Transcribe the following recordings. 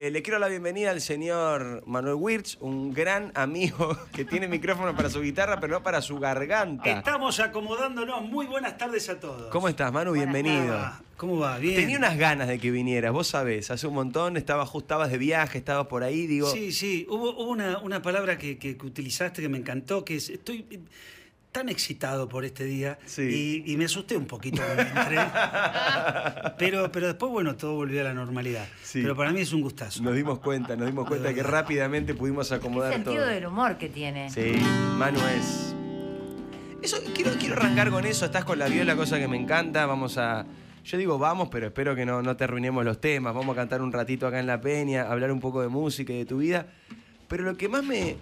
Le quiero la bienvenida al señor Manuel Wirtz, un gran amigo que tiene micrófono para su guitarra, pero no para su garganta. Estamos acomodándonos. Muy buenas tardes a todos. ¿Cómo estás, Manu? Buenas. Bienvenido. ¿Cómo va? Bien. Tenía unas ganas de que vinieras, vos sabés. Hace un montón, estabas de viaje, estabas por ahí, digo... Sí, sí. Hubo una palabra que utilizaste que me encantó, que es... Estoy tan excitado por este día, sí. y me asusté un poquito cuando entré. pero después, bueno, todo volvió a la normalidad. Sí. Pero para mí es un gustazo. Nos dimos cuenta que rápidamente pudimos acomodar todo. El sentido del humor que tiene. Sí, Manu es... Eso, quiero arrancar con eso. Estás con la viola, cosa que me encanta. Yo digo vamos, pero espero que no te arruinemos los temas. Vamos a cantar un ratito acá en la peña, hablar un poco de música y de tu vida. Pero lo que más me...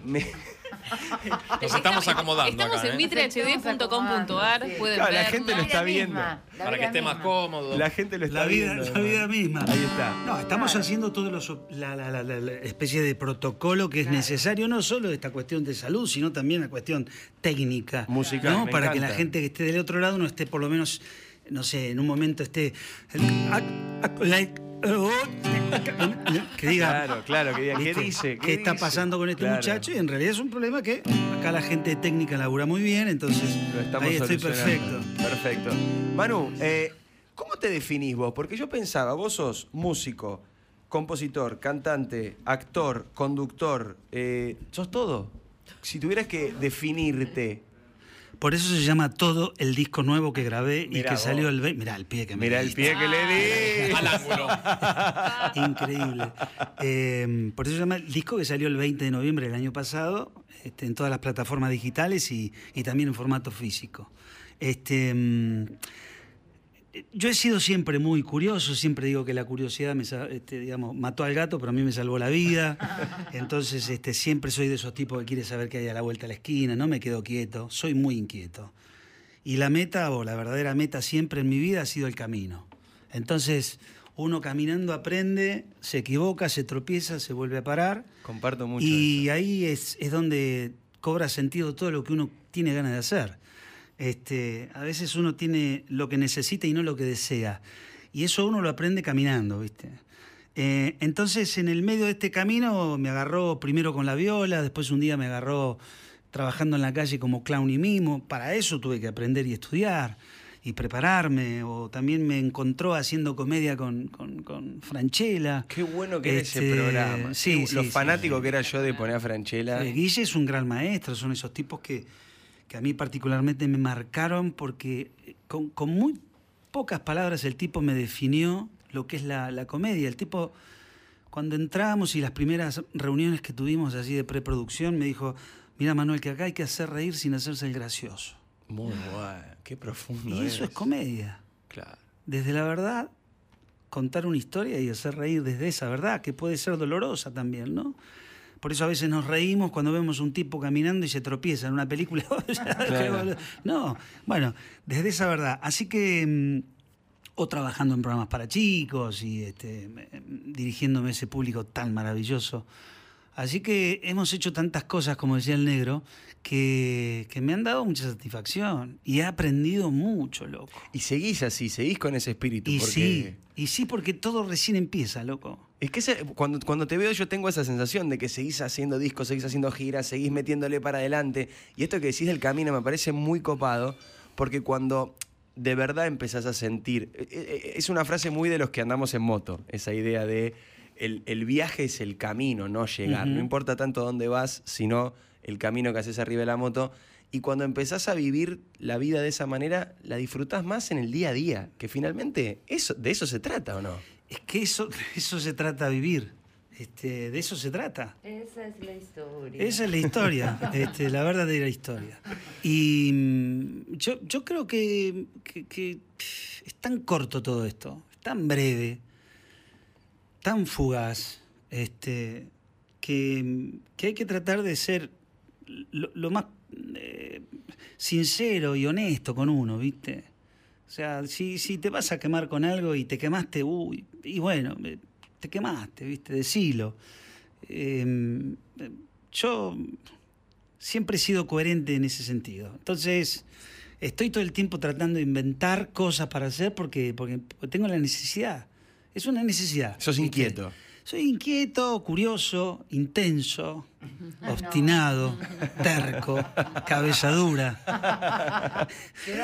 Nos estamos acomodando. Estamos acá, en mitrehd.com.ar. Sí. Claro, la gente lo está viendo. Para que esté más cómodo. La gente lo está viendo. La vida misma. Ahí está. No, estamos haciendo toda la especie de protocolo que es necesario, no solo esta cuestión de salud, sino también la cuestión técnica. Musical. ¿No? Para que la gente que esté del otro lado no esté, por lo menos, no sé, en un momento esté... Que diga, claro, que diga, ¿qué dice? ¿Qué está pasando con este muchacho? Y en realidad es un problema que acá la gente técnica labura muy bien, entonces ahí estoy perfecto. Perfecto. Manu, ¿cómo te definís vos? Porque yo pensaba, vos sos músico, compositor, cantante, actor, conductor, sos todo. Si tuvieras que definirte... Por eso se llama todo el disco nuevo que grabé. Mirá, y que vos. Salió el... Mirá el pie que me di. Mirá el pie que le di. Al ángulo. Increíble. Por eso se llama el disco que salió el 20 de noviembre del año pasado, en todas las plataformas digitales y también en formato físico. Yo he sido siempre muy curioso, siempre digo que la curiosidad me, digamos, mató al gato, pero a mí me salvó la vida. Entonces siempre soy de esos tipos que quiere saber qué hay a la vuelta de la esquina, no me quedo quieto, soy muy inquieto. Y la meta, o la verdadera meta siempre en mi vida, ha sido el camino. Entonces uno caminando aprende, se equivoca, se tropieza, se vuelve a parar. Comparto mucho. Y ahí es donde cobra sentido todo lo que uno tiene ganas de hacer. A veces uno tiene lo que necesita y no lo que desea. Y eso uno lo aprende caminando, ¿viste? Entonces, en el medio de este camino, me agarró primero con la viola, después un día me agarró trabajando en la calle como clown y mimo. Para eso tuve que aprender y estudiar y prepararme. O también me encontró haciendo comedia con Franchella. Qué bueno que era ese programa. Sí, lo fanático que era yo de poner a Franchella. Guille es un gran maestro, son esos tipos que a mí particularmente me marcaron porque con muy pocas palabras el tipo me definió lo que es la comedia. El tipo, cuando entrábamos y las primeras reuniones que tuvimos así de preproducción, me dijo, mira Manuel, que acá hay que hacer reír sin hacerse el gracioso. Muy bueno, qué profundo. Y eso es comedia. Claro. Desde la verdad, contar una historia y hacer reír desde esa verdad, que puede ser dolorosa también, ¿no? Por eso a veces nos reímos cuando vemos un tipo caminando y se tropieza en una película. Claro. No, bueno, desde esa verdad. Así que, o trabajando en programas para chicos y dirigiéndome a ese público tan maravilloso. Así que hemos hecho tantas cosas, como decía el negro, que me han dado mucha satisfacción y he aprendido mucho, loco. Y seguís así, seguís con ese espíritu. Y porque... sí, porque todo recién empieza, loco. Es que cuando te veo yo tengo esa sensación de que seguís haciendo discos, seguís haciendo giras, seguís metiéndole para adelante. Y esto que decís del camino me parece muy copado, porque cuando de verdad empezás a sentir... Es una frase muy de los que andamos en moto, esa idea de... El viaje es el camino, no llegar. Uh-huh. No importa tanto dónde vas, sino el camino que haces arriba de la moto. Y cuando empezás a vivir la vida de esa manera, la disfrutás más en el día a día. Que finalmente, ¿de eso se trata o no? Es que eso se trata, vivir. De eso se trata. Esa es la historia. Esa es la historia, la verdadera historia. Y yo creo que es tan corto todo esto, es tan breve, tan fugaz, que hay que tratar de ser lo más sincero y honesto con uno, ¿viste? O sea, si te vas a quemar con algo y te quemaste, y bueno, te quemaste, ¿viste? Decilo. Yo siempre he sido coherente en ese sentido. Entonces, estoy todo el tiempo tratando de inventar cosas para hacer porque tengo la necesidad. Es una necesidad. Sos inquieto. Soy inquieto, curioso, intenso, obstinado, terco, cabeza dura.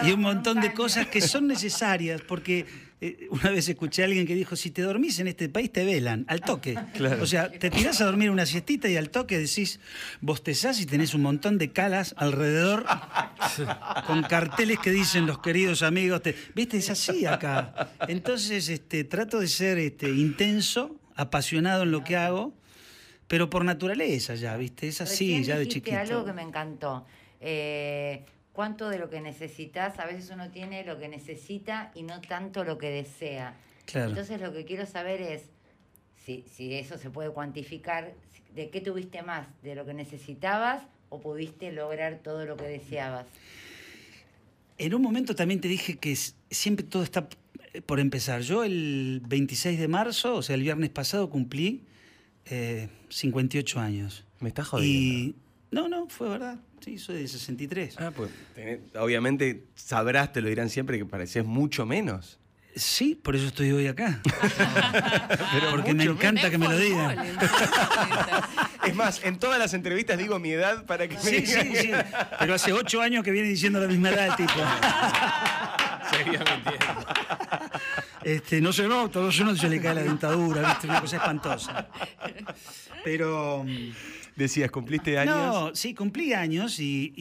Y un montón de cosas que son necesarias, porque una vez escuché a alguien que dijo, si te dormís en este país te velan, al toque. Claro. O sea, te tirás a dormir una siestita y al toque decís, bostezás y tenés un montón de calas alrededor con carteles que dicen los queridos amigos. Viste, es así acá. Entonces trato de ser intenso, apasionado en lo que hago, pero por naturaleza ya, ¿viste? Es así, ya de chiquito. Algo que me encantó. ¿Cuánto de lo que necesitas? A veces uno tiene lo que necesita y no tanto lo que desea. Claro. Entonces lo que quiero saber es, si eso se puede cuantificar, ¿de qué tuviste más? ¿De lo que necesitabas o pudiste lograr todo lo que deseabas? En un momento también te dije que siempre todo está por empezar. Yo el 26 de marzo, o sea, el viernes pasado, cumplí 58 años. ¿Me estás jodiendo? Y... No, fue verdad. Sí, soy de 63. Ah, pues obviamente sabrás, te lo dirán siempre, que parecés mucho menos. Sí, por eso estoy hoy acá. Pero porque me encanta que me lo digan. Es más, en todas las entrevistas digo mi edad para que me digan. Sí. Pero hace 8 años que viene diciendo la misma edad, tipo. Sería mentira. No se nota, no se le cae la dentadura, ¿viste? Una cosa espantosa. Pero... Decías, ¿cumpliste años? No, sí, cumplí años y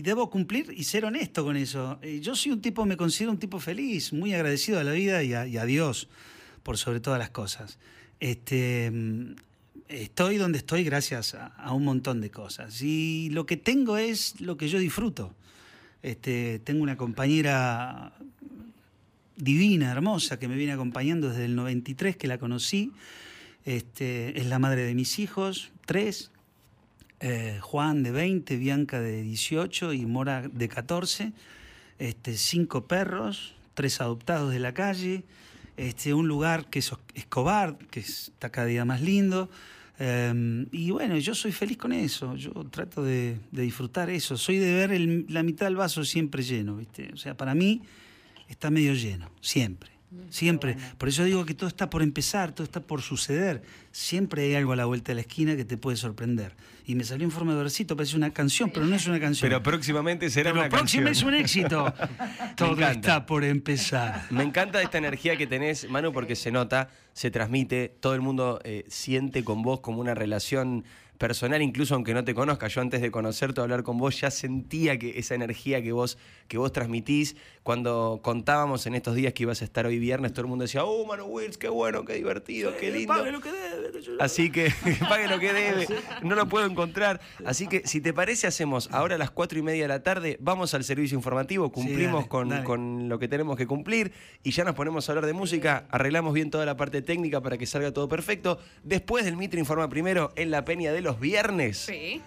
debo cumplir y ser honesto con eso. Yo soy un tipo, me considero un tipo feliz, muy agradecido a la vida y a Dios, por sobre todas las cosas. Estoy donde estoy gracias a un montón de cosas. Y lo que tengo es lo que yo disfruto. Tengo una compañera divina, hermosa, que me viene acompañando desde el 93, que la conocí. Es la madre de mis hijos, 3, Juan de 20, Bianca de 18 y Mora de 14, 5 perros, 3 adoptados de la calle, un lugar que es Escobar, que está cada día más lindo, y bueno, yo soy feliz con eso, yo trato de disfrutar eso, soy de ver la mitad del vaso siempre lleno, ¿viste? O sea, para mí está medio lleno, siempre. Siempre. Bueno. Por eso digo que todo está por empezar, todo está por suceder. Siempre hay algo a la vuelta de la esquina que te puede sorprender. Y me salió en forma de versito, parece una canción, pero no es una canción. Pero próximamente será una canción. Pero próximo es un éxito. Todo está por empezar. Me encanta esta energía que tenés, Manu, porque se nota, se transmite, todo el mundo siente con vos como una relación personal, incluso aunque no te conozca. Yo antes de conocerte, hablar con vos, ya sentía que esa energía que vos transmitís. Cuando contábamos en estos días que ibas a estar hoy viernes, todo el mundo decía, ¡oh, Manu Wirtz, qué bueno, qué divertido, qué lindo! ¡Pague lo que debe! Así que, pague lo que debe, no lo puedo encontrar. Así que, si te parece, hacemos ahora a las 4:30 de la tarde, vamos al servicio informativo, cumplimos con lo que tenemos que cumplir y ya nos ponemos a hablar de música, arreglamos bien toda la parte técnica para que salga todo perfecto. Después del Mitre Informa Primero, en la Peña de los viernes. Sí.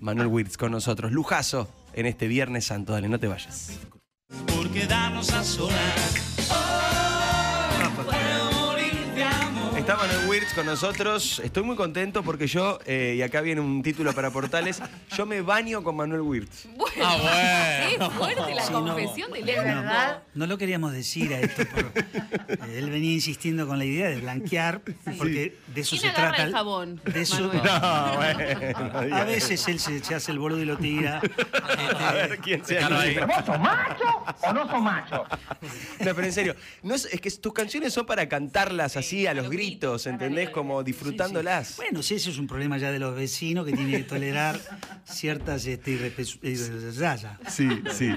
Manuel Wirtz con nosotros. Lujazo en este Viernes Santo. Dale, no te vayas. Por quedarnos a solas. Está Manuel Wirtz con nosotros. Estoy muy contento porque yo, y acá viene un título para portales, yo me baño con Manuel Wirtz. Bueno, bueno. Qué fuerte la confesión de Lerner, ¿verdad? No lo queríamos decir a esto, pero él venía insistiendo con la idea de blanquear, porque de eso se trata. ¿Quién agarra el jabón? De eso, no, bueno. A veces él se hace el boludo y lo tira. A ver quién se agarra ahí. ¿Vos sos macho o no sos macho? No, pero en serio, no es que tus canciones son para cantarlas así a los gritos. ¿Entendés? Como disfrutándolas. Sí, sí. Bueno, sí, eso es un problema ya de los vecinos que tienen que tolerar ciertas rayas. Sí,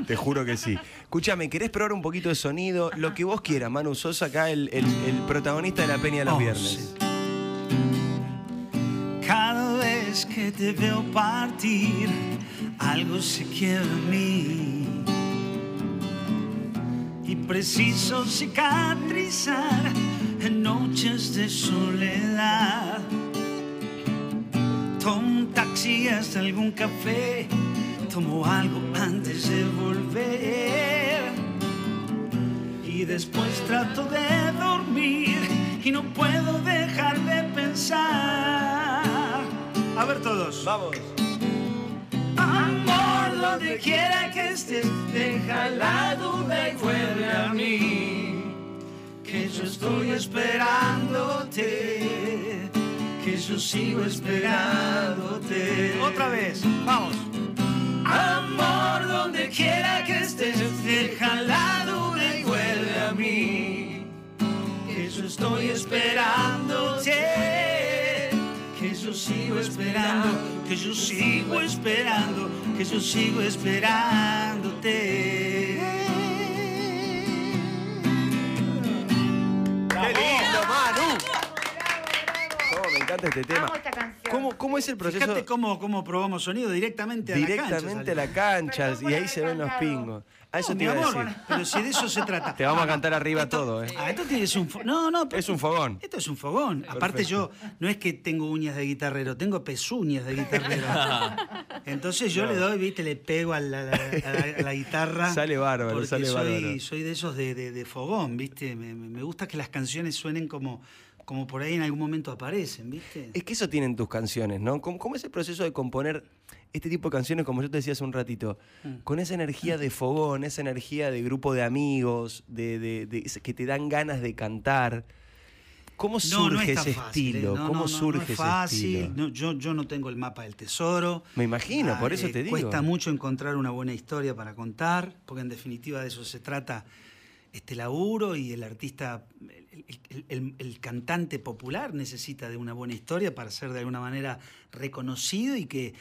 te juro que sí. Escuchame, ¿querés probar un poquito de sonido? Lo que vos quieras, Manu. Sos acá el protagonista de la Peña de los Viernes. Cada vez que te veo partir, algo se quiebra en mí. Y preciso cicatrizar en noches de soledad. Tomo un taxi hasta algún café, tomo algo antes de volver. Y después trato de dormir y no puedo dejar de pensar. A ver todos, vamos. Amor, donde quiera que estés, deja la duda y vuelve a mí. que yo estoy esperándote, que yo sigo esperándote. Otra vez, vamos. Amor, donde quiera que estés, deja la duda y vuelve a mí, que yo estoy esperándote, que yo sigo esperando, que yo sigo esperando, que yo sigo esperándote. ¡Qué lindo, Manu! Oh, me encanta este tema. Amo esta canción. ¿Cómo es el proceso? Fíjate cómo probamos sonido directamente a la cancha. Directamente a la cancha, y ahí se ven los pingos. A eso te iba a decir. Pero si de eso se trata. Te vamos a cantar arriba esto, todo, ¿eh? Ah, esto tienes un fogón. No, pero es un fogón. Esto es un fogón. Perfecto. Aparte, yo no es que tengo uñas de guitarrero, tengo pezuñas de guitarrero. Entonces yo le doy, viste, le pego a la guitarra. Sale bárbaro, sale bárbaro. Soy de esos de fogón, viste. Me gusta que las canciones suenen como por ahí en algún momento aparecen, ¿viste? Es que eso tienen tus canciones, ¿no? ¿Cómo es el proceso de componer este tipo de canciones, como yo te decía hace un ratito, con esa energía de fogón, esa energía de grupo de amigos, que te dan ganas de cantar? ¿Cómo surge ese estilo? ¿Cómo surge ese estilo? Yo no tengo el mapa del tesoro. Me imagino, por eso te digo. Cuesta mucho encontrar una buena historia para contar, porque en definitiva de eso se trata este laburo, y el artista, el cantante popular necesita de una buena historia para ser de alguna manera reconocido y que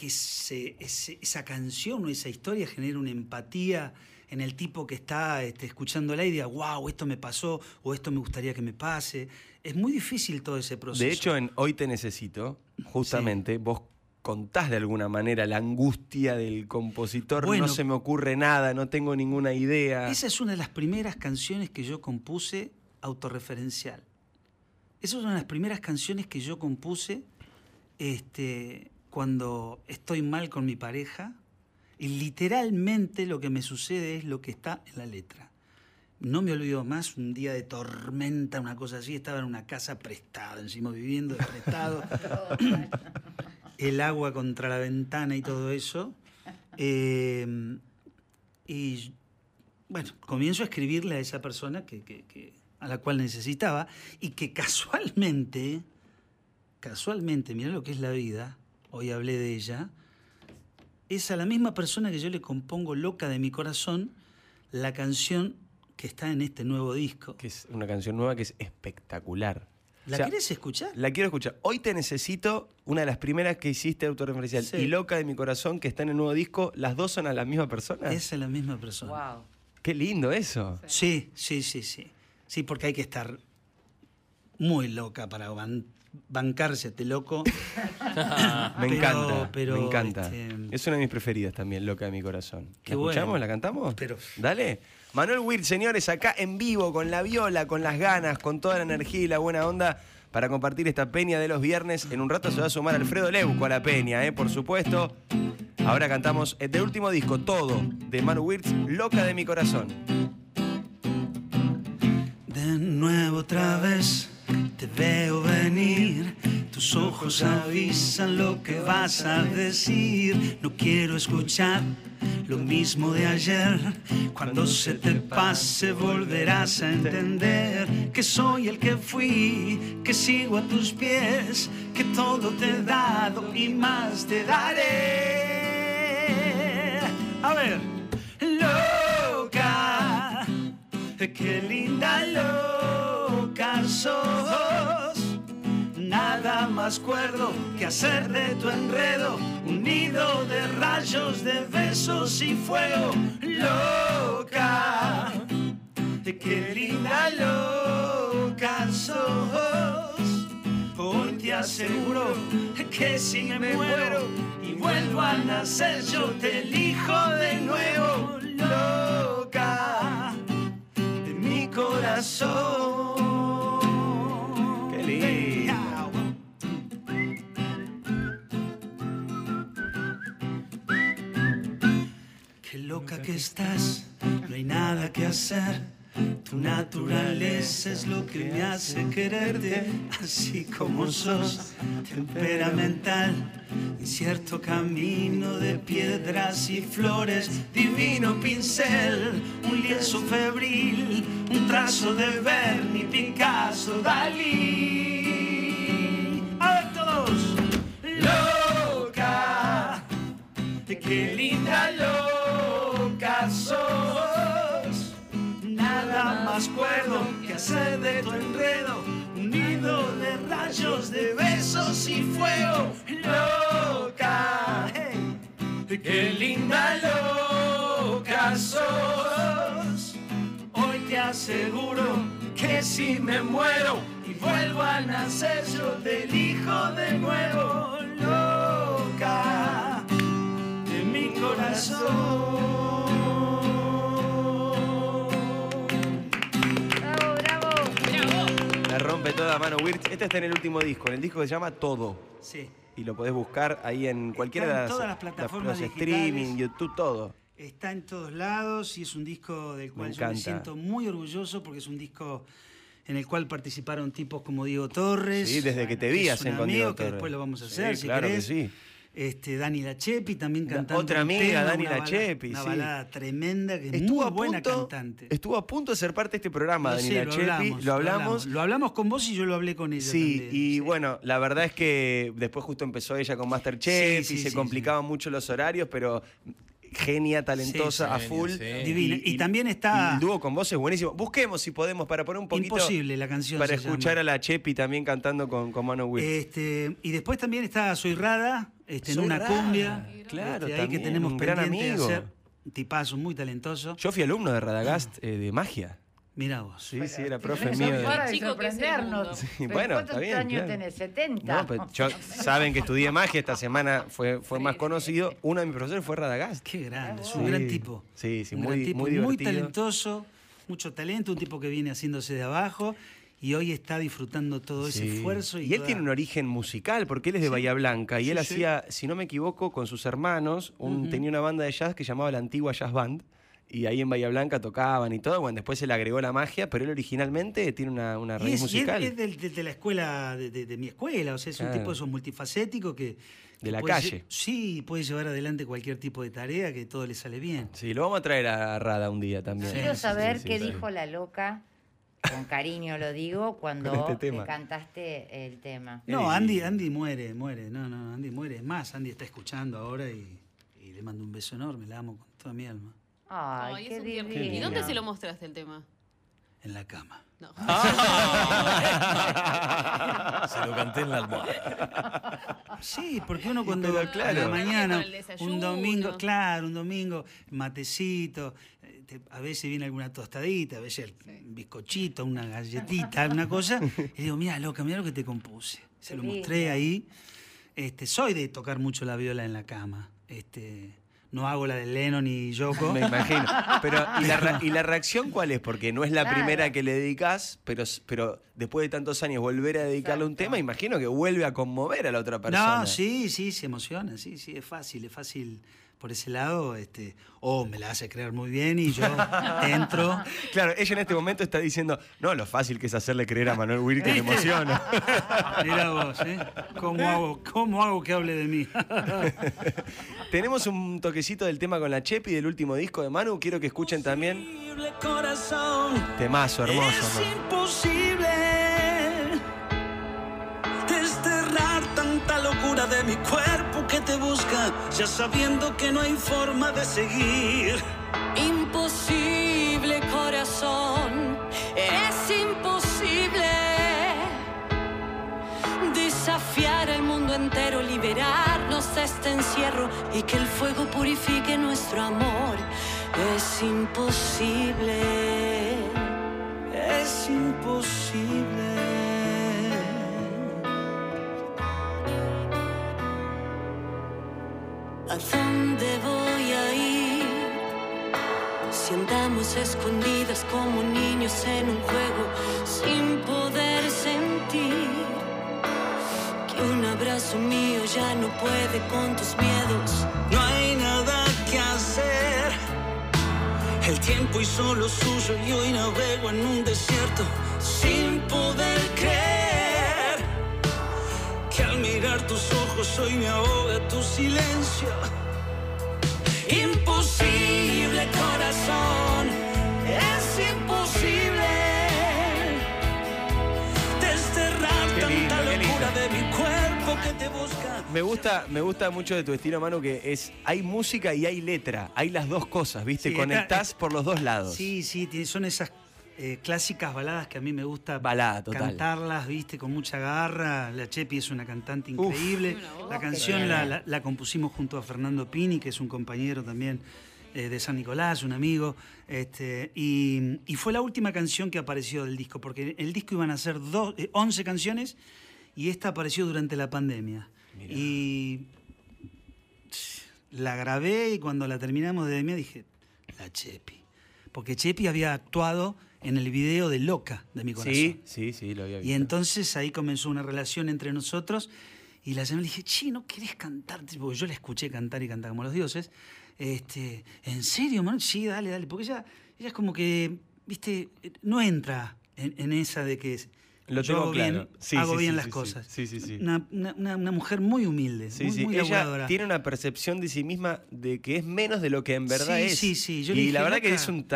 esa canción o esa historia genere una empatía en el tipo que está escuchándola y diga, wow, esto me pasó o esto me gustaría que me pase. Es muy difícil todo ese proceso. De hecho, en Hoy Te Necesito, justamente, sí, vos contás de alguna manera la angustia del compositor. Bueno, no se me ocurre nada, no tengo ninguna idea. Esa es una de las primeras canciones que yo compuse autorreferencial. Esa es una de las primeras canciones que yo compuse cuando estoy mal con mi pareja, y literalmente lo que me sucede es lo que está en la letra. No me olvido más, un día de tormenta, una cosa así, estaba en una casa prestada, encima viviendo de prestado. El agua contra la ventana y todo eso. Y bueno, comienzo a escribirle a esa persona a la cual necesitaba, y que casualmente, mirá lo que es la vida, hoy hablé de ella, es a la misma persona que yo le compongo Loca de mi corazón, la canción que está en este nuevo disco. Que es una canción nueva que es espectacular. ¿La querés escuchar? La quiero escuchar. Hoy Te Necesito, una de las primeras que hiciste autorreferencial, sí, y Loca de mi corazón, que está en el nuevo disco. ¿Las dos son a la misma persona? Es a la misma persona. Wow. Qué lindo eso. Sí. Sí, porque hay que estar muy loca para bancarse a este loco. Me encanta. Es una de mis preferidas también, Loca de mi corazón. ¿La escuchamos? Bueno. ¿La cantamos? Pero... Dale. Manuel Wirtz, señores, acá en vivo, con la viola, con las ganas, con toda la energía y la buena onda para compartir esta peña de los viernes. En un rato se va a sumar Alfredo Leuco a la peña, por supuesto. Ahora cantamos el del último disco, Todo, de Manuel Wirtz, Loca de mi corazón. De nuevo otra vez te veo venir, tus ojos avisan lo que vas a decir. No quiero escuchar lo mismo de ayer. Cuando se te pase volverás a entender que soy el que fui, que sigo a tus pies, que todo te he dado y más te daré. A ver. Loca, qué linda loca sos. Nada más cuerdo que hacer de tu enredo un nido de rayos, de besos y fuego. Loca, qué linda loca sos. Hoy te aseguro que si me muero y vuelvo a nacer, yo te elijo de nuevo. Loca de mi corazón. Qué lindo. Loca que estás, no hay nada que hacer. Tu naturaleza es lo que me hace quererte, así como sos, temperamental, incierto camino de piedras y flores, divino pincel, un lienzo febril, un trazo de Verni, Picasso, Dalí. A ver todos. Loca, qué linda loca sos. Más cuerdo que hacer de tu enredo un nido de rayos, de besos y fuego. Loca, hey, qué linda loca sos. Hoy te aseguro que si me muero y vuelvo a nacer yo te elijo de nuevo. Loca de mi corazón. La rompe toda mano Wirtz. Este está en el último disco, en el disco que se llama Todo. Sí. Y lo podés buscar ahí en cualquiera de las plataformas de streaming, YouTube, todo. Está en todos lados y es un disco del cual yo me siento muy orgulloso porque es un disco en el cual participaron tipos como Diego Torres. Sí, desde que te vi hacen con Diego Torres. Después lo vamos a hacer, sí, si claro querés. Que sí. Dani La Chepi también cantando. Otra amiga, tema, Dani La Chepi. Una balada tremenda, que es muy buena cantante. Estuvo a punto de ser parte de este programa, Dani La Chepi. Lo hablamos con vos y yo lo hablé con ella. Sí, también, y sí, bueno, la verdad es que después justo empezó ella con MasterChef y se complicaban mucho los horarios, pero genia, talentosa, sí, a full. Sí. Divina. Y también está. El dúo con vos es buenísimo. Busquemos si podemos para poner un poquito. Imposible, la canción. Para escuchar a La Chepi también cantando con Manuel Wirtz. Y después también está Soy Rada. En una cumbia, claro, ahí que tenemos un gran amigo. De hacer un tipazo muy talentoso. Yo fui alumno de Radagast de magia. Mirá vos. Sí, sí, era profe mío. Para de sorprendernos. Sí, bueno, ¿cuántos años tenés? 70. No, pero yo, saben que estudié magia, esta semana fue más conocido. Uno de mis profesores fue Radagast. Qué grande, es un gran tipo. Sí, sí, muy divertido. Muy talentoso, mucho talento, un tipo que viene haciéndose de abajo. Y hoy está disfrutando todo ese esfuerzo. Y él tiene un origen musical, porque él es de Bahía Blanca. Y él hacía, si no me equivoco, con sus hermanos, tenía una banda de jazz que llamaba la Antigua Jazz Band. Y ahí en Bahía Blanca tocaban y todo. Bueno, después se le agregó la magia, pero él originalmente tiene una raíz musical. Y es de la escuela, de mi escuela. O sea, es un tipo de esos multifacéticos que de la calle. Sí, puede llevar adelante cualquier tipo de tarea, que todo le sale bien. Sí, lo vamos a traer a Rada un día también. Quiero saber qué dijo la loca. Con cariño lo digo, cuando te cantaste el tema. No, Andy muere. No, Andy muere. Es más, Andy está escuchando ahora y le mando un beso enorme. La amo con toda mi alma. Ay, qué divino. ¿Y dónde se lo mostraste el tema? En la cama. No. Oh. Se lo canté en la almohada. Sí, porque uno cuando la mañana, un domingo, matecito, a veces viene alguna tostadita, a veces un bizcochito, una galletita, alguna cosa, y digo, mira loca, mira lo que te compuse. Se lo mostré ahí. Soy de tocar mucho la viola en la cama. No hago la de Lennon y Yoko. Me imagino. Pero, ¿y la reacción cuál es? Porque no es la primera que le dedicas, pero después de tantos años volver a dedicarle un tema, imagino que vuelve a conmover a la otra persona. No, sí, se emociona, sí, es fácil por ese lado. Me la hace creer muy bien y yo entro. Claro, ella en este momento está diciendo, no, lo fácil que es hacerle creer a Manuel Wirtz que me emociona. Mirá vos, ¿Cómo hago que hable de mí? Tenemos un toquecito del tema con La Chepi del último disco de Manu. Quiero que escuchen también. Temazo hermoso, ¿no? Es imposible desterrar tanta locura de mi cuerpo que te busca, ya sabiendo que no hay forma de seguir. Imposible, corazón, es imposible desafiar al mundo entero, liberarnos de este encierro y que el fuego purifique nuestro amor. Es imposible, es imposible. ¿A dónde voy a ir si andamos escondidas como niños en un juego sin poder sentir? Un abrazo mío ya no puede con tus miedos. No hay nada que hacer. El tiempo hizo lo suyo y hoy navego en un desierto sin poder creer que al mirar tus ojos hoy me ahoga tu silencio. Imposible, corazón, es imposible desterrar tanta locura de mi cuerpo que te busca. Me gusta mucho de tu estilo, Manu, que es hay música y hay letra, hay las dos cosas, ¿viste? Sí, conectás por los dos lados. Sí, sí, son esas clásicas baladas que a mí me gusta cantarlas, ¿viste? Con mucha garra. La Chepi es una cantante increíble. Uf, la canción la compusimos junto a Fernando Pini, que es un compañero también de San Nicolás, un amigo. Y fue la última canción que apareció del disco, porque el disco iban a ser 11 canciones y esta apareció durante la pandemia. Mirá. Y la grabé y cuando la terminamos de mí dije, la Chepi. Porque Chepi había actuado en el video de Loca de Mi Corazón. Sí, sí, sí, lo había visto. Y entonces ahí comenzó una relación entre nosotros y la llamé y le dije, che, ¿no querés cantar? Porque yo la escuché cantar y cantar como los dioses. ¿En serio, Manuel? Sí, dale, dale. Porque ella es como que, viste, no entra en esa de que lo tengo yo hago claro. Bien, sí, hago sí, bien sí, las sí, cosas. Sí, sí, sí. Una mujer muy humilde, sí, muy, sí. Muy laburadora. Ella tiene una percepción de sí misma de que es menos de lo que en verdad sí, es. Sí, sí, yo y le dije, la verdad loca,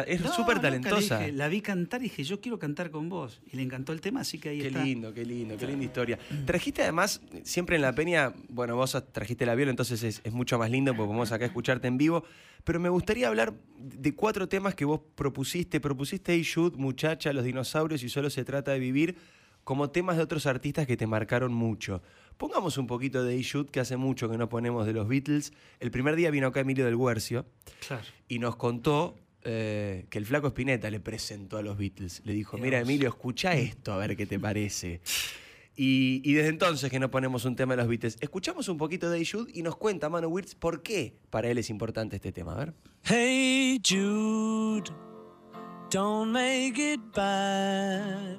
que es súper talentosa. Dije, la vi cantar y dije, yo quiero cantar con vos. Y le encantó el tema, así que ahí está. Lindo, qué lindo, qué linda historia. Trajiste además, siempre en La Peña, bueno, vos trajiste la viola, entonces es mucho más lindo porque podemos acá escucharte en vivo. Pero me gustaría hablar de 4 temas que vos propusiste. Propusiste Hey Jude, Muchacha, Los Dinosaurios y Solo se trata de vivir, como temas de otros artistas que te marcaron mucho. Pongamos un poquito de Hey Jude, que hace mucho que no ponemos de los Beatles. El primer día vino acá Emilio del Guercio, claro, y nos contó que el flaco Spinetta le presentó a los Beatles. Le dijo, mira Emilio, escucha esto, a ver qué te parece. Y desde entonces que no ponemos un tema de los Beatles. Escuchamos un poquito de Hey Jude y nos cuenta Manu Wirtz por qué para él es importante este tema. A ver. Hey Jude, don't make it bad.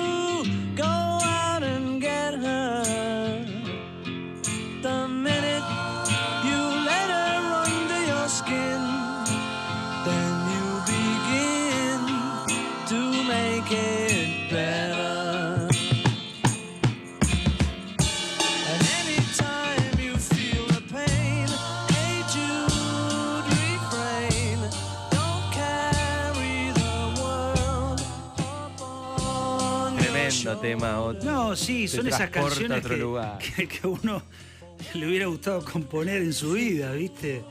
tema. No, sí, son esas canciones que uno le hubiera gustado componer en su vida, ¿viste?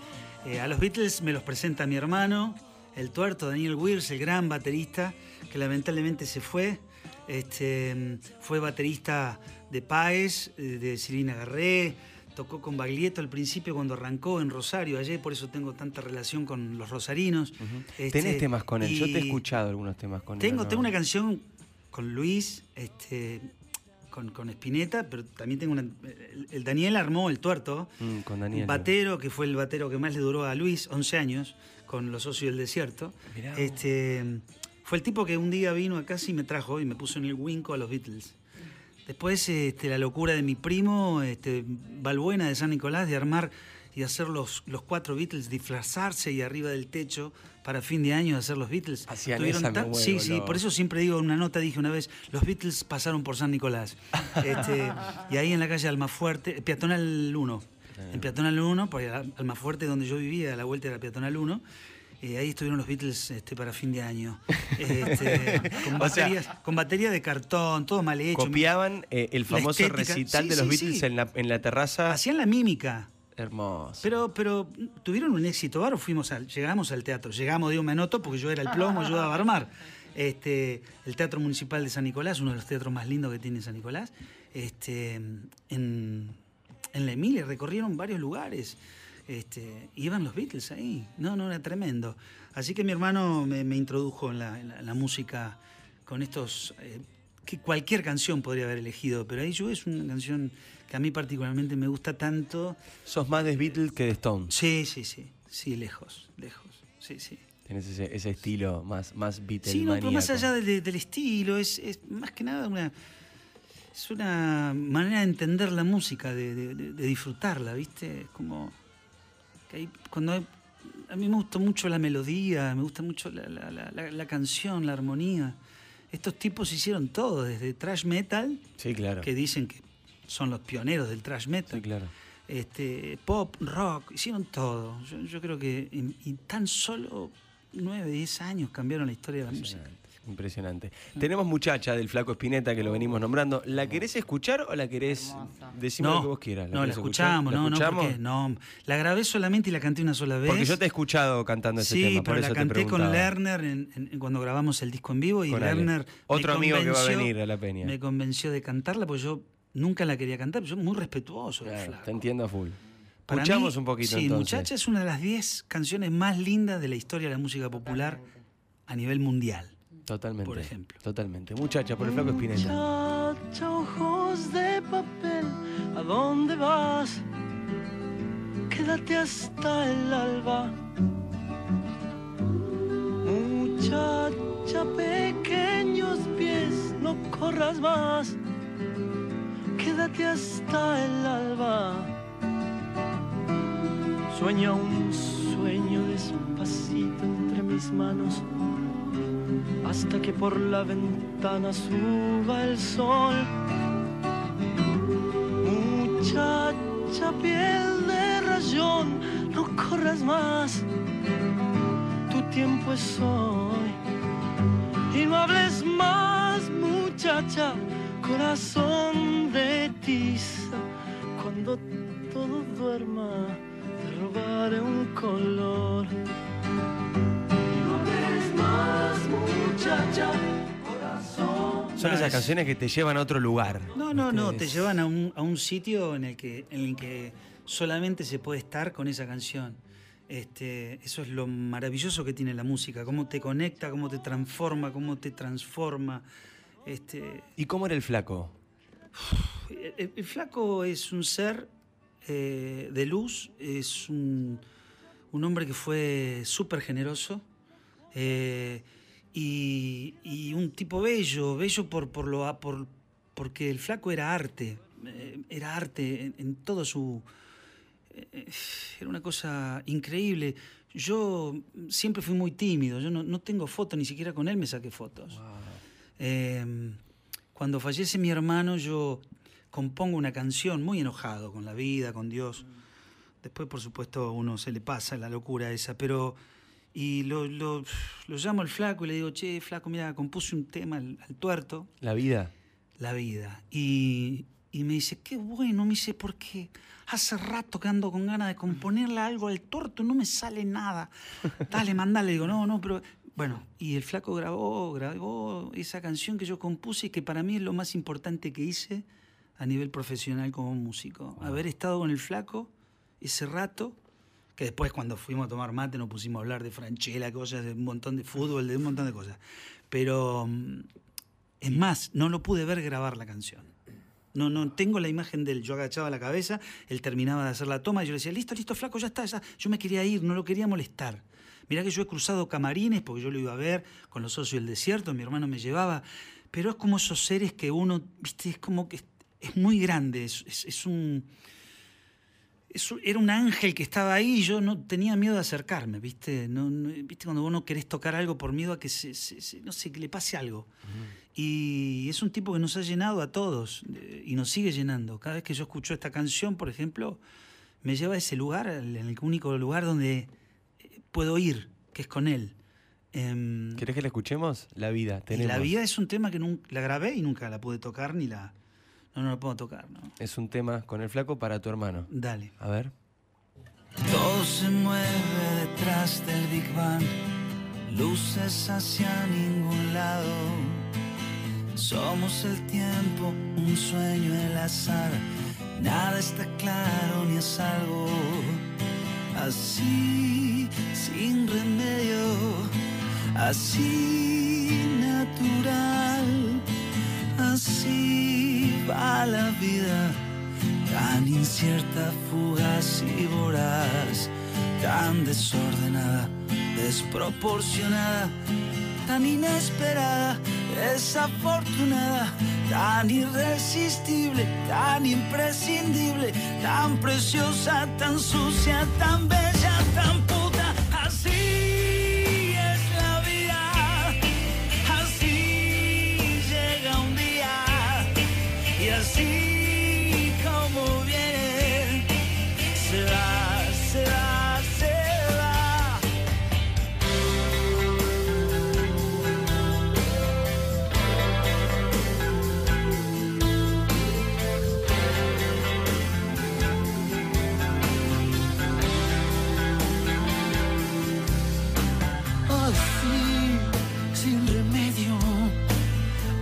A los Beatles me los presenta mi hermano, el tuerto Daniel Wirtz, el gran baterista, que lamentablemente se fue. Fue baterista de Paez, de Silvina Garré, tocó con Baglietto al principio cuando arrancó en Rosario, ayer, por eso tengo tanta relación con los rosarinos. Uh-huh. ¿Tenés temas con él? Yo te he escuchado algunos temas con él. Tengo una canción con Luis, con Spinetta, pero también tengo una... El Daniel armó el tuerto, con Daniel, batero, que fue el batero que más le duró a Luis, 11 años, con Los Socios del Desierto. Mirá. Fue el tipo que un día vino acá y me trajo y me puso en el winco a los Beatles. Después la locura de mi primo, Valbuena de San Nicolás, de armar y hacer los 4 Beatles, disfrazarse y arriba del techo para fin de año hacer los Beatles. Sí, sí, por eso siempre digo, en una nota dije una vez, los Beatles pasaron por San Nicolás. Y ahí en la calle Almafuerte, Peatonal 1, en Peatonal 1, por Almafuerte donde yo vivía, a la vuelta era Peatonal 1, ahí estuvieron los Beatles para fin de año. Con batería de cartón, todo mal hecho. Copiaban el famoso recital de los Beatles. En la terraza. Hacían la mímica. Hermoso. Pero tuvieron un éxito, ¿verdad? Llegamos al teatro, digo, me anoto porque yo era el plomo, yo daba a armar. El Teatro Municipal de San Nicolás, uno de los teatros más lindos que tiene San Nicolás. En la Emilia recorrieron varios lugares. iban los Beatles ahí. No, no, era tremendo. Así que mi hermano me introdujo en la música con estos... que cualquier canción podría haber elegido, pero ahí yo es una canción que a mí particularmente me gusta tanto. ¿Sos más de Beatles que de Stone? Sí, sí, sí. Sí, lejos, lejos. Sí, sí. Tienes ese estilo más Beatles. Sí, no, pero más allá del estilo, es más que nada una... Es una manera de entender la música, de disfrutarla, ¿viste? Es como... Que hay, a mí me gusta mucho la melodía, me gusta mucho la canción, la armonía. Estos tipos hicieron todo, desde thrash metal, sí, claro, que dicen que son los pioneros del thrash metal, sí, claro, pop, rock, hicieron todo. Yo creo que en tan solo 9, 10 años cambiaron la historia de la música. Impresionante. Tenemos muchacha del Flaco Spinetta que lo venimos nombrando. ¿La querés escuchar o la querés decir lo que vos quieras? No, la escuchamos, no, la grabé solamente y la canté una sola vez. Porque yo te he escuchado cantando ese tema. Sí, pero la canté con Lerner cuando grabamos el disco en vivo y Lerner, otro amigo que va a venir a la peña, me convenció de cantarla porque yo nunca la quería cantar. Yo muy respetuoso del Flaco. Te entiendo a full. Escuchamos un poquito entonces. Sí, Muchacha es una de las 10 canciones más lindas de la historia de la música popular a nivel mundial. Totalmente. Por ejemplo. Totalmente. Muchacha, por el Flaco Spinetta. Muchacha, ojos de papel, ¿a dónde vas? Quédate hasta el alba. Muchacha, pequeños pies, no corras más. Quédate hasta el alba. Sueña un sueño despacito entre mis manos, hasta que por la ventana suba el sol. Muchacha, piel de rayón, no corras más, tu tiempo es hoy. Y no hables más, muchacha, corazón de tiza, cuando todo duerma te robaré un color. Son esas canciones que te llevan a otro lugar. No, te llevan a un sitio en el que solamente se puede estar con esa canción. Eso es lo maravilloso que tiene la música, cómo te conecta, cómo te transforma, ¿Y cómo era el Flaco? El Flaco es un ser de luz, es un hombre que fue súper generoso. Y un tipo bello porque el Flaco era arte, en todo su... era una cosa increíble. Yo siempre fui muy tímido, yo no tengo fotos, ni siquiera con él me saqué fotos. Wow. Cuando fallece mi hermano yo compongo una canción muy enojado con la vida, con Dios. Después, por supuesto, a uno se le pasa la locura esa, pero... Y lo llamo al Flaco y le digo, che, Flaco, mira, compuse un tema al tuerto. ¿La vida? La vida. Y me dice, qué bueno, me dice, porque hace rato que ando con ganas de componerle algo al tuerto, no me sale nada. Dale, mandale. Digo, no, pero... Bueno, y el Flaco grabó esa canción que yo compuse y que para mí es lo más importante que hice a nivel profesional como músico. Wow. Haber estado con el Flaco ese rato... Que después cuando fuimos a tomar mate nos pusimos a hablar de Franchella, cosas, de un montón de fútbol, de un montón de cosas. Pero, es más, no lo pude ver grabar la canción. No tengo la imagen de él. Yo agachaba la cabeza, él terminaba de hacer la toma y yo le decía, listo, Flaco, ya está, ya. Yo me quería ir, no lo quería molestar. Mirá que yo he cruzado camarines porque yo lo iba a ver con Los Socios del Desierto, mi hermano me llevaba. Pero es como esos seres que uno, viste, es como que es muy grande, es un... Era un ángel que estaba ahí y yo no tenía miedo de acercarme, ¿viste? ¿Viste? Cuando vos no querés tocar algo por miedo a que que le pase algo. Uh-huh. Y es un tipo que nos ha llenado a todos y nos sigue llenando. Cada vez que yo escucho esta canción, por ejemplo, me lleva a ese lugar, el único lugar donde puedo ir, que es con él. ¿Querés que la escuchemos? La vida. La vida es un tema que la grabé y nunca la pude tocar ni la... No lo puedo tocar, ¿no? Es un tema con el Flaco para tu hermano. Dale. A ver. Todo se mueve detrás del Big Bang, luces hacia ningún lado. Somos el tiempo, un sueño, el azar. Nada está claro ni es algo. así, sin remedio, así natural, así va la vida, tan incierta, fugaz y voraz, tan desordenada, desproporcionada, tan inesperada, desafortunada, tan irresistible, tan imprescindible, tan preciosa, tan sucia, tan bella, tan puta, así es la vida, así llega un día, y así como viene, se va, se va.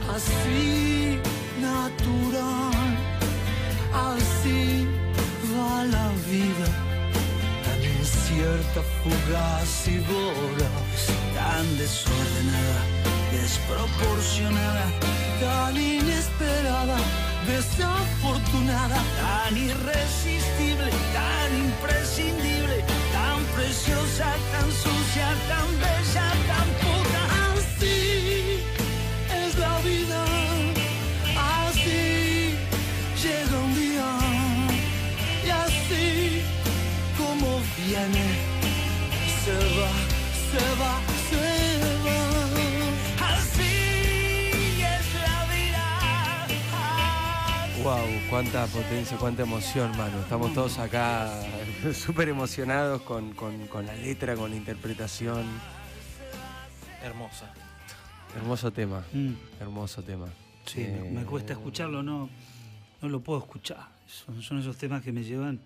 Así natural, así va la vida, tan incierta, fugaz y voraz, tan desordenada, desproporcionada, tan inesperada, desafortunada, tan irresistible, tan imprescindible, tan preciosa, tan sucia, tan bella, tan puta, así es la vida, así llega un día, y así como viene, se va, se va, se va. Así es la vida. Wow, cuánta potencia, cuánta emoción, mano. Estamos todos acá súper emocionados con la letra, con la interpretación. Hermosa. Hermoso tema, hermoso tema. Sí, me cuesta escucharlo, no lo puedo escuchar. Son esos temas que me llevan.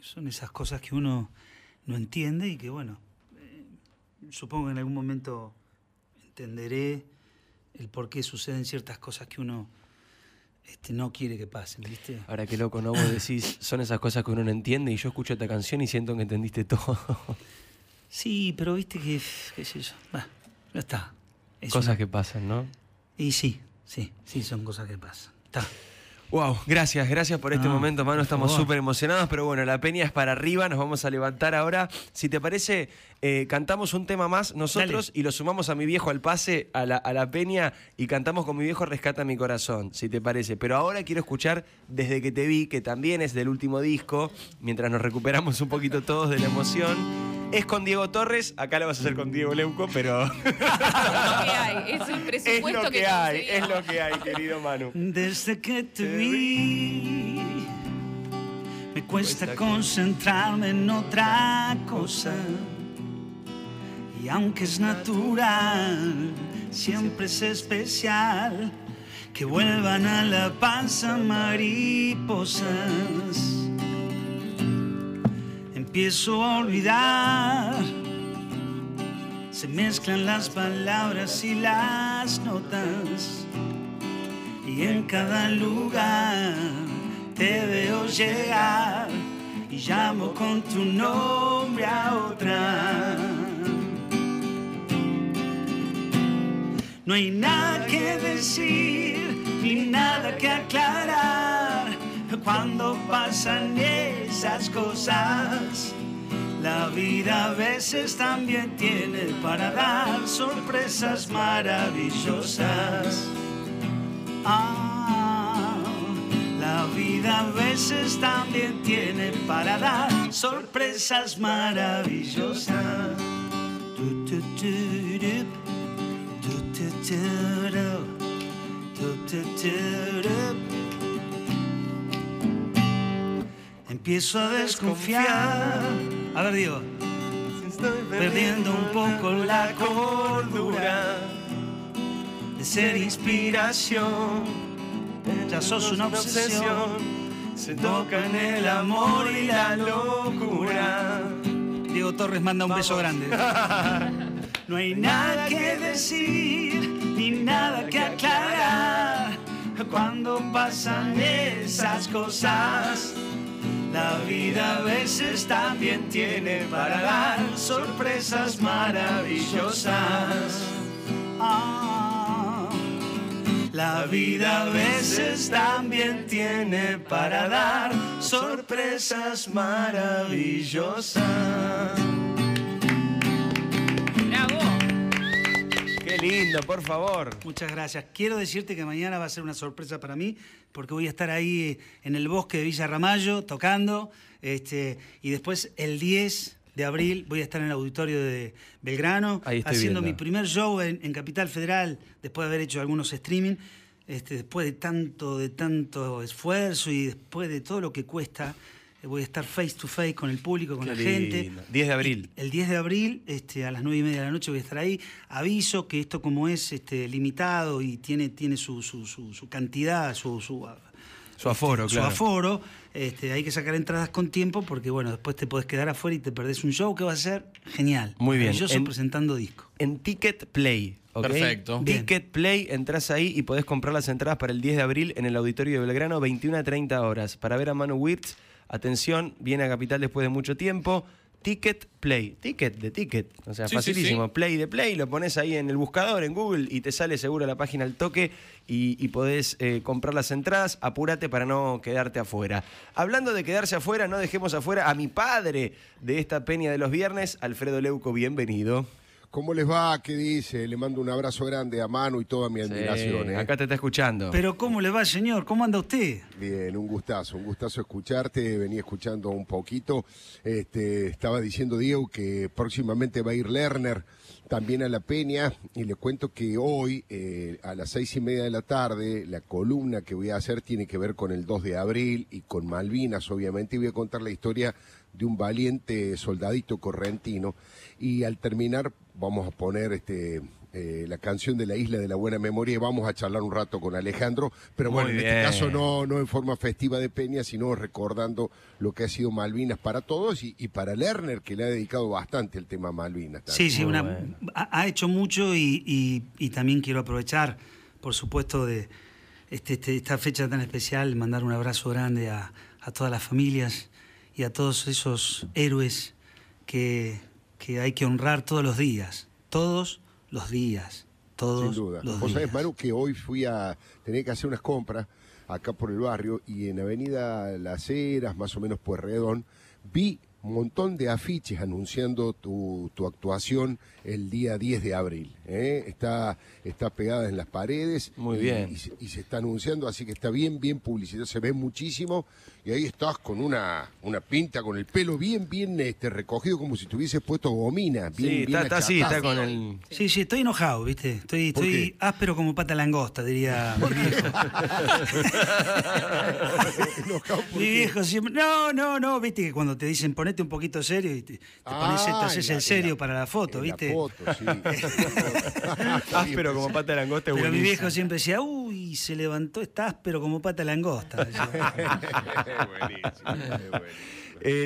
Son esas cosas que uno no entiende y que, bueno, supongo que en algún momento entenderé el por qué suceden ciertas cosas que uno no quiere que pasen, ¿viste? Ahora qué loco, ¿no? Vos decís, son esas cosas que uno no entiende y yo escucho esta canción y siento que entendiste todo. Sí, pero viste que, qué sé yo, bah, ya está. Es cosas una... que pasan, ¿no? Y sí, son cosas que pasan. Está. Wow, gracias por este momento, Manu. Estamos súper emocionados, pero bueno, la peña es para arriba, nos vamos a levantar ahora. Si te parece, cantamos un tema más nosotros. Dale. Y lo sumamos a Mi Viejo al Pase, a la peña, y cantamos con Mi Viejo Rescata Mi Corazón, si te parece. Pero ahora quiero escuchar Desde que te vi, que también es del último disco, mientras nos recuperamos un poquito todos de la emoción. Es con Diego Torres, acá lo vas a hacer con Diego Leuco, pero... Es lo que hay, es el presupuesto es lo que hay, es lo que hay, querido Manu. Desde que te vi, me cuesta concentrarme en otra cosa. Y aunque es natural, siempre es especial que vuelvan a la panza mariposas. Empiezo a olvidar, se mezclan las palabras y las notas, y en cada lugar te veo llegar, y llamo con tu nombre a otra. No hay nada que decir, ni nada que aclarar, cuando pasan esas cosas. La vida a veces también tiene para dar sorpresas maravillosas. Ah, la vida a veces también tiene para dar sorpresas maravillosas. Empiezo a desconfiar. A ver, Diego. Estoy perdiendo un poco la cordura de ser inspiración. Ya sos una obsesión. Se tocan el amor y la locura. Diego Torres manda un beso grande. No hay nada que decir, ni nada que aclarar, cuando pasan esas cosas. La vida a veces también tiene para dar sorpresas maravillosas. Ah, la vida a veces también tiene para dar sorpresas maravillosas. Lindo, por favor. Muchas gracias. Quiero decirte que mañana va a ser una sorpresa para mí, porque voy a estar ahí en el bosque de Villa Ramallo tocando. Y después, el 10 de abril, voy a estar en el Auditorio de Belgrano, haciendo mi primer show en Capital Federal, después de haber hecho algunos streaming. Después de tanto esfuerzo y después de todo lo que cuesta, voy a estar face to face con el público, con la gente. 10 de abril. El 10 de abril, a las 9:30 de la noche voy a estar ahí. Aviso que esto, como es limitado y tiene su cantidad, su aforo, claro. Su aforo, hay que sacar entradas con tiempo porque, bueno, después te podés quedar afuera y te perdés un show que va a ser genial. Muy bien. Yo estoy presentando disco. En Ticket Play. Okay. Perfecto. Bien. Ticket Play, entras ahí y podés comprar las entradas para el 10 de abril en el Auditorio de Belgrano, 21:30 horas, para ver a Manuel Wirtz. Atención, viene a Capital después de mucho tiempo. Ticket Play. Ticket de ticket. O sea, sí, facilísimo. Sí, sí. Play de Play. Lo pones ahí en el buscador, en Google, y te sale seguro la página al toque y podés comprar las entradas. Apúrate para no quedarte afuera. Hablando de quedarse afuera, no dejemos afuera a mi padre de esta peña de los viernes, Alfredo Leuco. Bienvenido. ¿Cómo les va? ¿Qué dice? Le mando un abrazo grande a Manu y toda mi admiración. Sí, acá te está escuchando. Pero ¿cómo le va, señor? ¿Cómo anda usted? Bien, un gustazo escucharte. Vení escuchando un poquito. Estaba diciendo, Diego, que próximamente va a ir Lerner también a la peña. Y le cuento que hoy, a las 6:30 de la tarde, la columna que voy a hacer tiene que ver con el 2 de abril y con Malvinas, obviamente. Y voy a contar la historia de un valiente soldadito correntino. Y al terminar vamos a poner la canción de la Isla de la Buena Memoria y vamos a charlar un rato con Alejandro, pero bueno, en este caso no en forma festiva de peña, sino recordando lo que ha sido Malvinas para todos y para Lerner, que le ha dedicado bastante el tema Malvinas. También. Sí, sí, bueno. Ha hecho mucho y también quiero aprovechar, por supuesto, de esta fecha tan especial, mandar un abrazo grande a todas las familias y a todos esos héroes que hay que honrar todos los días, sin duda. Vos sabés, Manu, que hoy tenía que hacer unas compras acá por el barrio y en Avenida Las Heras, más o menos por Redón, vi un montón de afiches anunciando tu actuación el día 10 de abril. Está pegada en las paredes. Muy bien. Y se está anunciando, así que está bien publicidad, se ve muchísimo. Y ahí estás con una pinta, con el pelo bien recogido, como si tuvieses puesto gomina. Está con el... Sí, estoy enojado, ¿viste? Estoy áspero como pata langosta, diría mi viejo. ¿Enojado por qué? Mi viejo siempre... No, ¿viste? Que cuando te dicen poner un poquito serio y te haces el serio para la foto, ¿viste? La foto, sí. Áspero como pata de langosta. Pero buenísimo. Mi viejo siempre decía, uy, se levantó, está áspero como pata de langosta. Buenísimo.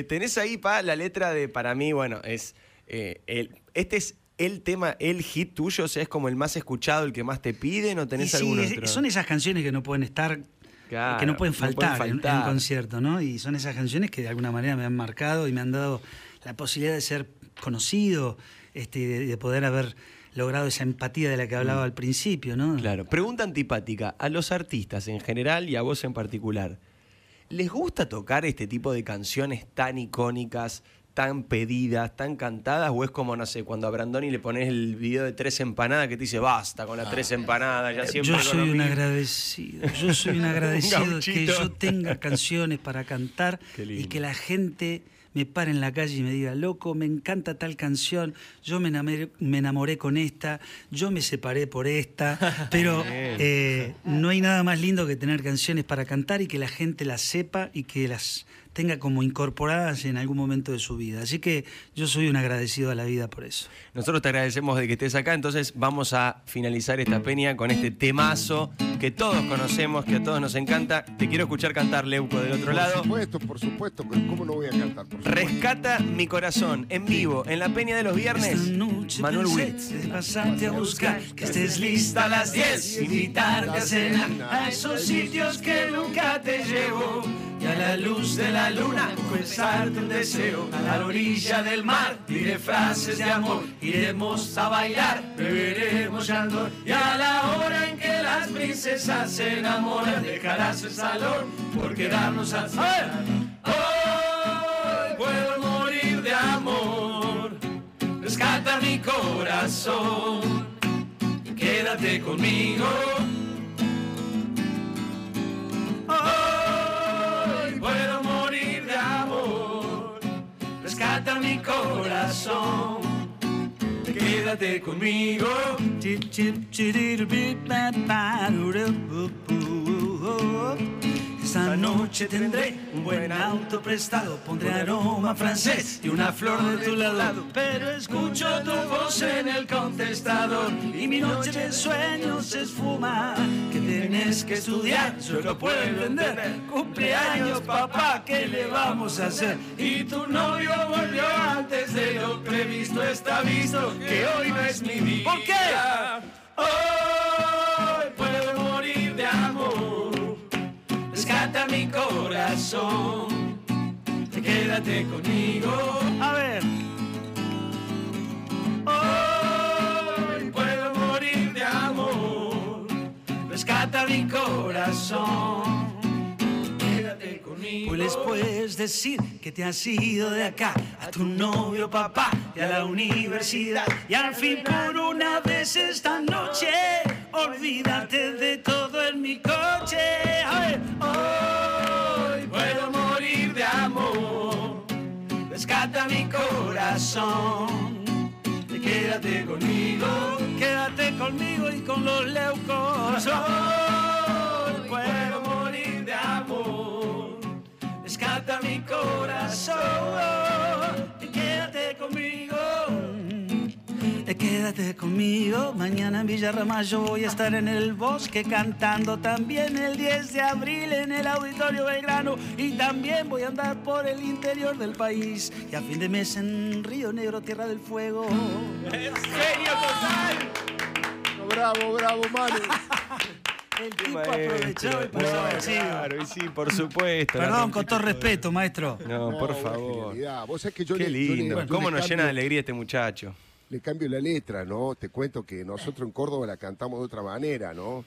Tenés ahí, la letra de, para mí, bueno, es este es el tema, el hit tuyo, o sea, es como el más escuchado, el que más te piden, ¿o tenés algún otro? Son esas canciones que no pueden estar... Claro, que no pueden faltar. En un concierto, ¿no? Y son esas canciones que de alguna manera me han marcado y me han dado la posibilidad de ser conocido, de poder haber logrado esa empatía de la que hablaba al principio, ¿no? Claro. Pregunta antipática. A los artistas en general y a vos en particular, ¿les gusta tocar este tipo de canciones tan icónicas, tan pedidas, tan cantadas, o es como, no sé, cuando a Brandoni le pones el video de 3 empanadas que te dice basta con las 3 empanadas, ya siempre... Yo soy un agradecido que yo tenga canciones para cantar y que la gente me pare en la calle y me diga, loco, me encanta tal canción, yo me enamoré con esta, yo me separé por esta, pero no hay nada más lindo que tener canciones para cantar y que la gente las sepa y que las tenga como incorporadas en algún momento de su vida. Así que yo soy un agradecido a la vida por eso. Nosotros te agradecemos de que estés acá, entonces vamos a finalizar esta peña con este temazo que todos conocemos, que a todos nos encanta. Te quiero escuchar cantar, Leuco, del otro lado. Por supuesto, ¿cómo no voy a cantar? Por supuesto. Rescata mi corazón, en vivo, en la peña de los viernes, Manuel Wirtz. Pasarte a buscar, que estés lista a las 10, invitarte a cenar a esos sitios que nunca te llevo, y a la luz de la luna confesarte un deseo, a la orilla del mar diré frases de amor, iremos a bailar, beberemos yandor, y a la hora en que las princesas se enamoran dejarás el salón por quedarnos a cenar. Hoy puedo morir de amor, rescata mi corazón, quédate conmigo. Hoy puedo morir de amor, rescata mi corazón, quédate conmigo. Esta noche tendré un buen auto prestado, pondré aroma francés y una flor de tu lado, pero escucho tu voz en el contestador y mi noche de sueños se esfuma. Que tienes que estudiar, solo puedo entender. Cumpleaños, papá, ¿qué le vamos a hacer? Y tu novio volvió antes de lo previsto, está visto que hoy no es mi día. ¿Por qué? Hoy puedo morir de amor, rescata mi corazón, quédate conmigo. A ver. Hoy puedo morir de amor, rescata mi corazón, quédate conmigo. Pues les puedes decir que te has ido de acá, a tu novio, papá, y a la universidad, y al fin por una vez esta noche olvídate de todo en mi coche. A ver. Hoy puedo morir de amor, rescata mi corazón, quédate conmigo. Quédate conmigo y con los Leucos. Hoy puedo morir de amor, rescata mi corazón, quédate conmigo. Quédate conmigo, mañana en Villa Ramallo voy a estar en el bosque cantando, también el 10 de abril en el Auditorio de Belgrano, y también voy a andar por el interior del país, y a fin de mes en Río Negro, Tierra del Fuego. ¡Genio total! ¡Bravo, bravo, Manu! El tipo aprovechó y pasó vencido. Claro, y sí, por supuesto. Perdón, con todo respeto, maestro. No, por favor. Vos sabés que yo qué lindo. ¿Cómo nos llena de alegría este muchacho? Le cambio la letra, ¿no? Te cuento que nosotros en Córdoba la cantamos de otra manera, ¿no?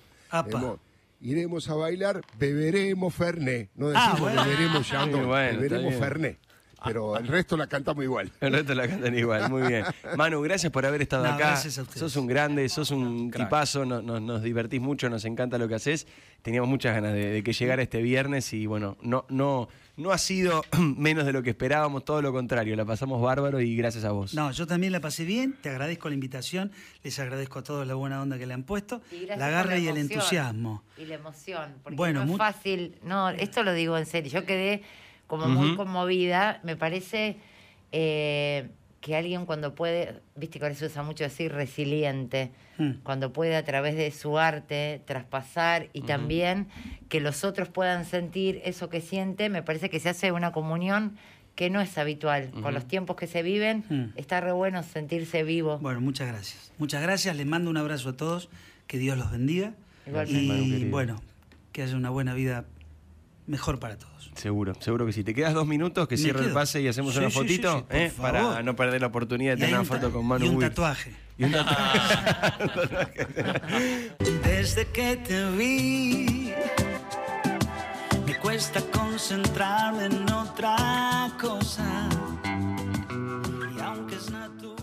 Iremos a bailar, beberemos Fernet. No decimos bueno. Beberemos Yandor, bueno, beberemos Fernet. Pero el resto la cantamos igual. El resto la cantan igual, muy bien. Manu, gracias por haber estado acá. Gracias a ustedes. Sos un grande, sos un tipazo, nos divertís mucho, nos encanta lo que haces. Teníamos muchas ganas de que llegara este viernes y bueno, no ha sido menos de lo que esperábamos, todo lo contrario, la pasamos bárbaro y gracias a vos. No, yo también la pasé bien, te agradezco la invitación, les agradezco a todos la buena onda que le han puesto, la garra y el entusiasmo. Y la emoción, porque bueno, no es fácil, no, esto lo digo en serio, yo quedé como muy conmovida, me parece que alguien cuando puede, viste que ahora se usa mucho decir resiliente, cuando puede a través de su arte traspasar y también que los otros puedan sentir eso que siente, me parece que se hace una comunión que no es habitual. Con los tiempos que se viven, está re bueno sentirse vivo. Bueno, muchas gracias. Muchas gracias, les mando un abrazo a todos, que Dios los bendiga. Igualmente. Y bueno, que haya una buena vida mejor para todos. Seguro, seguro que sí. ¿Te quedas 2 minutos que cierre el pase y hacemos una fotito? Sí, para no perder la oportunidad de tener una foto con Manu Wirtz. Y un tatuaje. Desde que te vi, me cuesta concentrarme en otra cosa. Y aunque es natural.